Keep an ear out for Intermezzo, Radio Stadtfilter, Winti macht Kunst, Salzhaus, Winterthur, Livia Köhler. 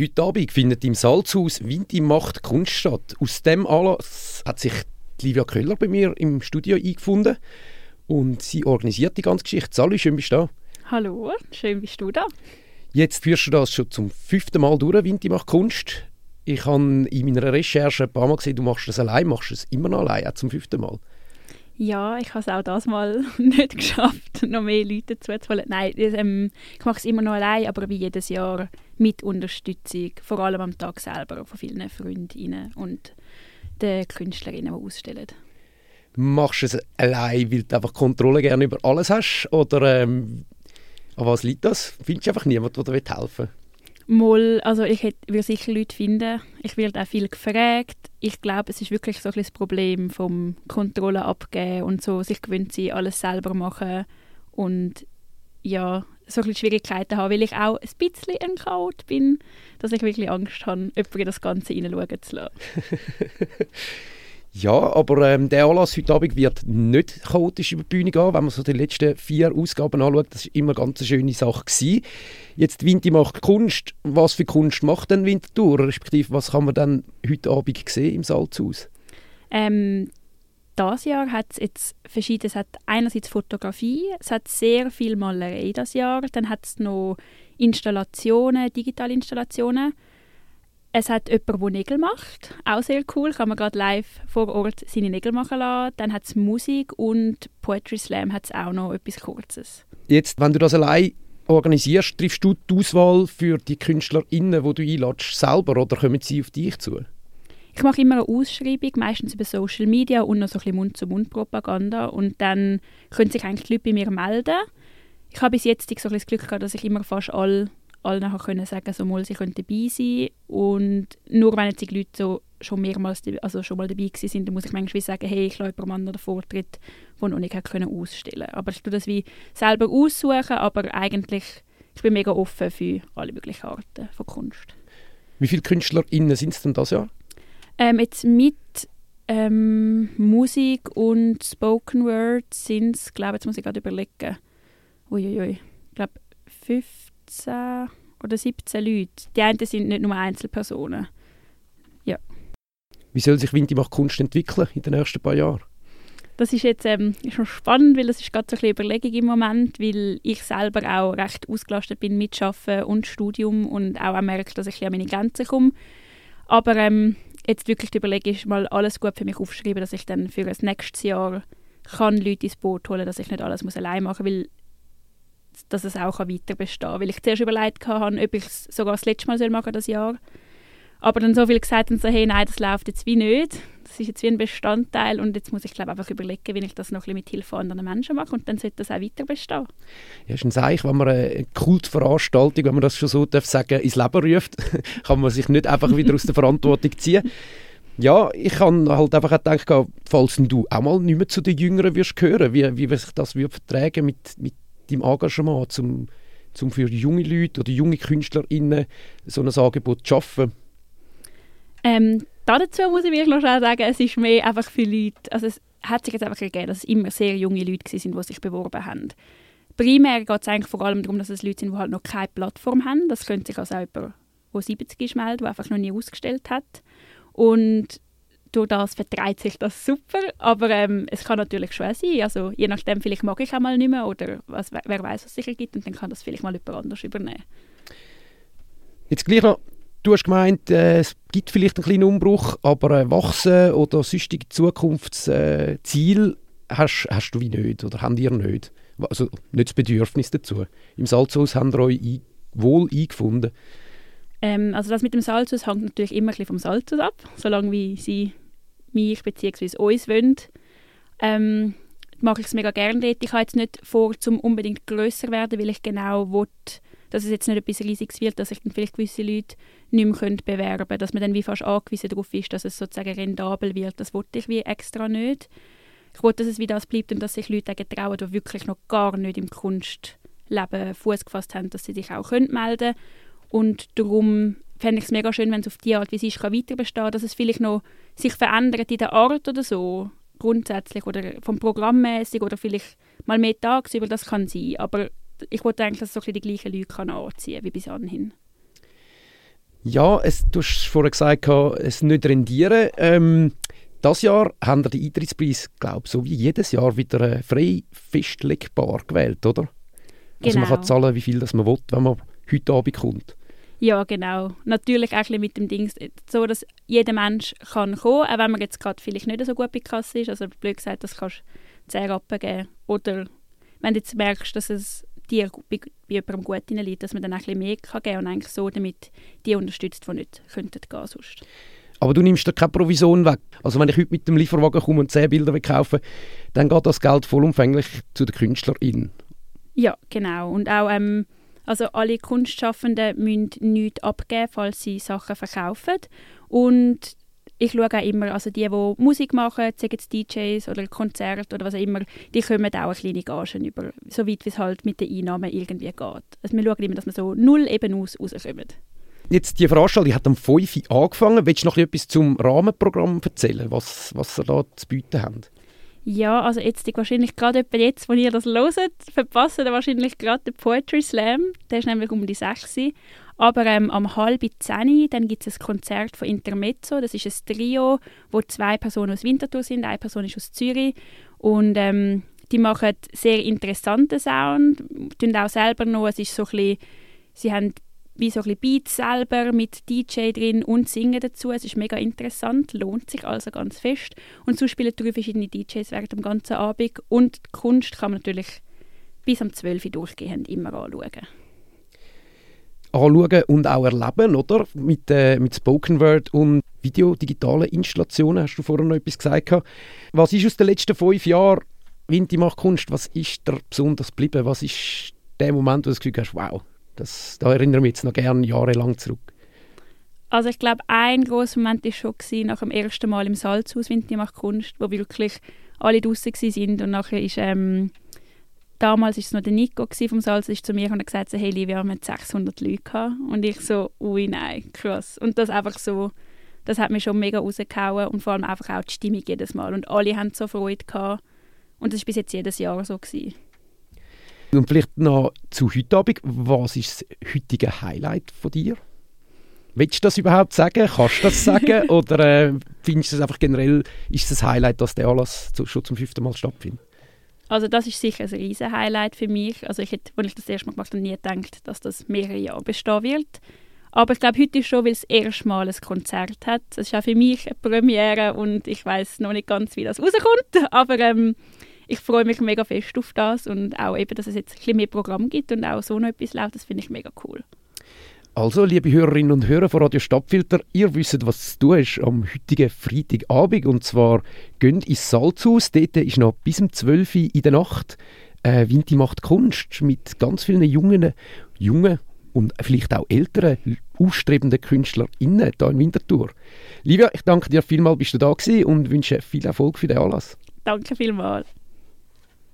Heute Abend findet im Salzhaus «Winti macht Kunst» statt. Aus diesem Anlass hat sich Livia Köhler bei mir im Studio eingefunden und sie organisiert die ganze Geschichte. Sally, schön bist du da. Hallo, schön bist du da. Jetzt führst du das schon zum 5. Mal durch, «Winti macht Kunst». Ich habe in meiner Recherche ein paar Mal gesehen, du machst das allein, machst es immer noch allein, auch zum 5. Mal. Ja, ich habe es auch das Mal nicht geschafft, noch mehr Leute zuzuholen. Nein, ich mache es immer noch allein, aber wie jedes Jahr mit Unterstützung, vor allem am Tag selber, von vielen Freundinnen und den Künstlerinnen, die ausstellen. Machst du es allein, weil du einfach Kontrolle gerne über alles hast? Oder an was liegt das? Findest du einfach niemanden, der dir helfen will? Mal, also ich würde sicher Leute finden. Ich werde auch viel gefragt. Ich glaube, es ist wirklich so ein bisschen das Problem vom Kontrolle abgeben und so sich gewöhnt sein, alles selber machen und ja, so ein bisschen Schwierigkeiten haben, weil ich auch ein bisschen ein Chaot bin, dass ich wirklich Angst habe, jemanden in das Ganze hineinschauen zu lassen. Ja, aber der Anlass heute Abend wird nicht chaotisch über die Bühne gehen. Wenn man so die letzten 4 Ausgaben anschaut, das war immer eine ganz schöne Sache gewesen. Jetzt «Winti macht Kunst». Was für Kunst macht denn Winterthur? Respektive, was kann man denn heute Abend sehen im Salzhaus? Das Jahr hat es jetzt verschiedene. Es hat einerseits Fotografie, es hat sehr viel Malerei das Jahr. Dann hat es noch Installationen, digitale Installationen. Es hat jemand, der Nägel macht. Auch sehr cool. Kann man gerade live vor Ort seine Nägel machen lassen. Dann hat es Musik und Poetry Slam hat es auch noch etwas Kurzes. Jetzt, wenn du das allein organisierst, triffst du die Auswahl für die KünstlerInnen, die du einladest, selber oder kommen sie auf dich zu? Ich mache immer eine Ausschreibung, meistens über Social Media und noch so ein bisschen Mund-zu-Mund-Propaganda. Und dann können sich eigentlich die Leute bei mir melden. Ich habe bis jetzt so ein bisschen das Glück gehabt, dass ich immer fast alle nachher können sagen, so mal, sie können dabei sein. Und nur wenn jetzt die Leute so schon mehrmals schon mal dabei sind, dann muss ich manchmal sagen, hey, ich lasse jemanden anderen Vortritt, den noch nicht ausstellen konnte. Aber ich tue das wie selber aussuchen, aber eigentlich ich bin mega offen für alle möglichen Arten von Kunst. Wie viele KünstlerInnen sind es denn das Jahr? Jetzt mit Musik und Spoken Word sind es, glaube ich, jetzt muss ich gerade überlegen, ich glaube 15 oder 17 Leute. Die einen sind nicht nur Einzelpersonen. Ja. Wie soll sich «Winti macht Kunst» entwickeln in den nächsten paar Jahren? Das ist jetzt ist schon spannend, weil das ist gerade so ein bisschen Überlegung im Moment, weil ich selber auch recht ausgelastet bin mit Arbeiten und Studium und auch merke, dass ich an meine Grenzen komme. Aber jetzt wirklich die Überlegung ist, mal alles gut für mich aufschreiben, dass ich dann für das nächste Jahr kann Leute ins Boot holen kann, dass ich nicht alles allein machen muss, weil dass es auch weiter bestehen kann. Weil ich zuerst überlegt habe, ob ich es sogar das letzte Mal machen soll, das Jahr. Aber dann so viel gesagt und so, hey, nein, das läuft jetzt wie nicht. Das ist jetzt wie ein Bestandteil und jetzt muss ich einfach überlegen, wie ich das noch ein bisschen mit Hilfe anderer Menschen mache und dann sollte das auch weiter bestehen. Ja, ist ein Zeichen, wenn man eine Kultveranstaltung, wenn man das schon so darf sagen, ins Leben ruft, kann man sich nicht einfach wieder aus der Verantwortung ziehen. Ja, ich kann halt einfach auch denken, falls du auch mal nicht mehr zu den Jüngeren wirst hören, wie sich das verträgen mit im Engagement, um für junge Leute oder junge KünstlerInnen so ein Angebot zu schaffen? Dazu muss ich wirklich noch sagen, es ist mehr einfach für Leute, also es hat sich jetzt einfach gegeben, dass es immer sehr junge Leute waren, die sich beworben haben. Primär geht es eigentlich vor allem darum, dass es Leute sind, die halt noch keine Plattform haben. Das könnte sich also auch jemand, der 70 ist, melden, der einfach noch nie ausgestellt hat. Und durch das vertreibt sich das super, aber es kann natürlich schwer sein. Also, je nachdem, vielleicht mag ich auch mal nicht mehr oder wer weiß, was es sicher gibt und dann kann das vielleicht mal jemand anders übernehmen. Jetzt gleich noch, du hast gemeint, es gibt vielleicht einen kleinen Umbruch, aber Wachsen oder sonstige Zukunftsziele hast du wie nicht oder habt ihr nicht? Also nicht das Bedürfnis dazu. Im Salzhaus habt ihr euch wohl eingefunden. Also das mit dem Salzhaus hängt natürlich immer ein bisschen vom Salzhaus ab, solange wie sie mich bzw. uns wollen. Mache ich es mega gerne dort. Ich habe jetzt nicht vor, um unbedingt grösser zu werden, weil ich genau will, dass es jetzt nicht etwas Riesiges wird, dass sich dann vielleicht gewisse Leute nicht mehr bewerben können, dass man dann wie fast angewiesen darauf ist, dass es sozusagen rentabel wird. Das wollte ich wie extra nicht. Ich wollte, dass es wie das bleibt und dass sich Leute getrauen, die wirklich noch gar nicht im Kunstleben Fuß gefasst haben, dass sie sich auch melden können. Und darum fände ich es mega schön, wenn es auf die Art, wie es ist, weiter bestehen kann, dass es vielleicht noch sich verändert in der Art oder so, grundsätzlich oder vom Programm mäßig oder vielleicht mal mehr tagsüber, das kann sein. Aber ich wollte eigentlich, dass es so ein bisschen die gleichen Leute anziehen kann, wie bis anhin. Ja, du hast vorhin gesagt, es nicht rendieren. Das Jahr haben wir den Eintrittspreis, glaube ich, so wie jedes Jahr wieder frei festlegbar gewählt, oder? Genau. Also man kann zahlen, wie viel das man will, wenn man heute Abend kommt. Ja, genau. Natürlich auch ein bisschen mit dem Ding, so dass jeder Mensch kann kommen, auch wenn man jetzt gerade vielleicht nicht so gut bei Kasse ist. Also blöd gesagt, das kannst du 10 Rappen geben. Oder wenn du jetzt merkst, dass es dir bei jemandem gut hineinliegt, dass man dann auch ein bisschen mehr geben kann und eigentlich so damit die unterstützt, die nicht könnten gehen sonst. Aber du nimmst da keine Provision weg. Also wenn ich heute mit dem Lieferwagen komme und 10 Bilder kaufe, dann geht das Geld vollumfänglich zu den KünstlerInnen. Ja, genau. Und auch also alle Kunstschaffenden müssen nichts abgeben, falls sie Sachen verkaufen. Und ich schaue auch immer, also die Musik machen, sagen jetzt DJs oder Konzerte oder was auch immer, die kommen auch eine kleine Gagen über, soweit wie es halt mit den Einnahmen irgendwie geht. Also wir schauen immer, dass wir so null eben rauskommen. Jetzt, die Veranstaltung hat am 5 Uhr angefangen. Willst du noch etwas zum Rahmenprogramm erzählen, was ihr da zu bieten habt? Ja, also jetzt wahrscheinlich gerade jetzt, wo ihr das hört, verpasst ihr wahrscheinlich gerade den Poetry Slam. Der ist nämlich um die 6 Uhr. Aber um 9:30 dann gibt es ein Konzert von Intermezzo. Das ist ein Trio, wo 2 Personen aus Winterthur sind, 1 Person ist aus Zürich. Und die machen sehr interessanten Sound, tun auch selber noch. Es ist so ein bisschen, sie haben wie so ein bisschen Beats selber mit DJ drin und singen dazu. Es ist mega interessant, lohnt sich also ganz fest. Und so spielen 3 verschiedene DJs während dem ganzen Abend. Und die Kunst kann man natürlich bis am 12 Uhr durchgehend immer anschauen. Anschauen und auch erleben, oder? Mit Spoken Word und Video-digitalen Installationen, hast du vorhin noch etwas gesagt. Was ist aus den letzten 5 Jahren Winti macht Kunst? Was ist da besonders geblieben? Was ist der Moment, wo du das Gefühl hast, wow, da erinnere ich mich jetzt noch gerne jahrelang zurück. Also ich glaube, ein grosser Moment war schon nach dem ersten Mal im Salzhaus «Winti macht Kunst», wo wirklich alle draussen waren. Und nachher ist, damals war es noch der Nico vom Salzhaus, ist zu mir und hat gesagt, hey Livia, wir hatten 600 Leute gehabt. Und ich so, ui nein, krass. Und das einfach so, das hat mich schon mega rausgehauen und vor allem einfach auch die Stimmung jedes Mal. Und alle hatten so Freude gehabt. Und das war bis jetzt jedes Jahr so gewesen. Und vielleicht noch zu heute Abend. Was ist das heutige Highlight von dir? Willst du das überhaupt sagen? Kannst du das sagen? Oder findest du es einfach generell, ist es ein Highlight, dass der Anlass schon zum 5. Mal stattfindet? Also das ist sicher ein riesen Highlight für mich. Also ich hätte, als ich das erste Mal gemacht habe, nie gedacht, dass das mehrere Jahre bestehen wird. Aber ich glaube, heute ist schon, weil es das erste Mal ein Konzert hat. Das ist auch für mich eine Premiere und ich weiss noch nicht ganz, wie das rauskommt. Aber ich freue mich mega fest auf das und auch eben, dass es jetzt ein bisschen mehr Programm gibt und auch so noch etwas läuft, das finde ich mega cool. Also, liebe Hörerinnen und Hörer von Radio Stadtfilter, ihr wisst, was du hast am heutigen Freitagabend. Und zwar geht ins Salzhaus, dort ist noch bis um 12 Uhr in der Nacht «Winti macht Kunst» mit ganz vielen jungen und vielleicht auch älteren, aufstrebenden KünstlerInnen hier in Winterthur. Livia, ich danke dir vielmals, bist du da gewesen und wünsche viel Erfolg für den Anlass. Danke vielmals.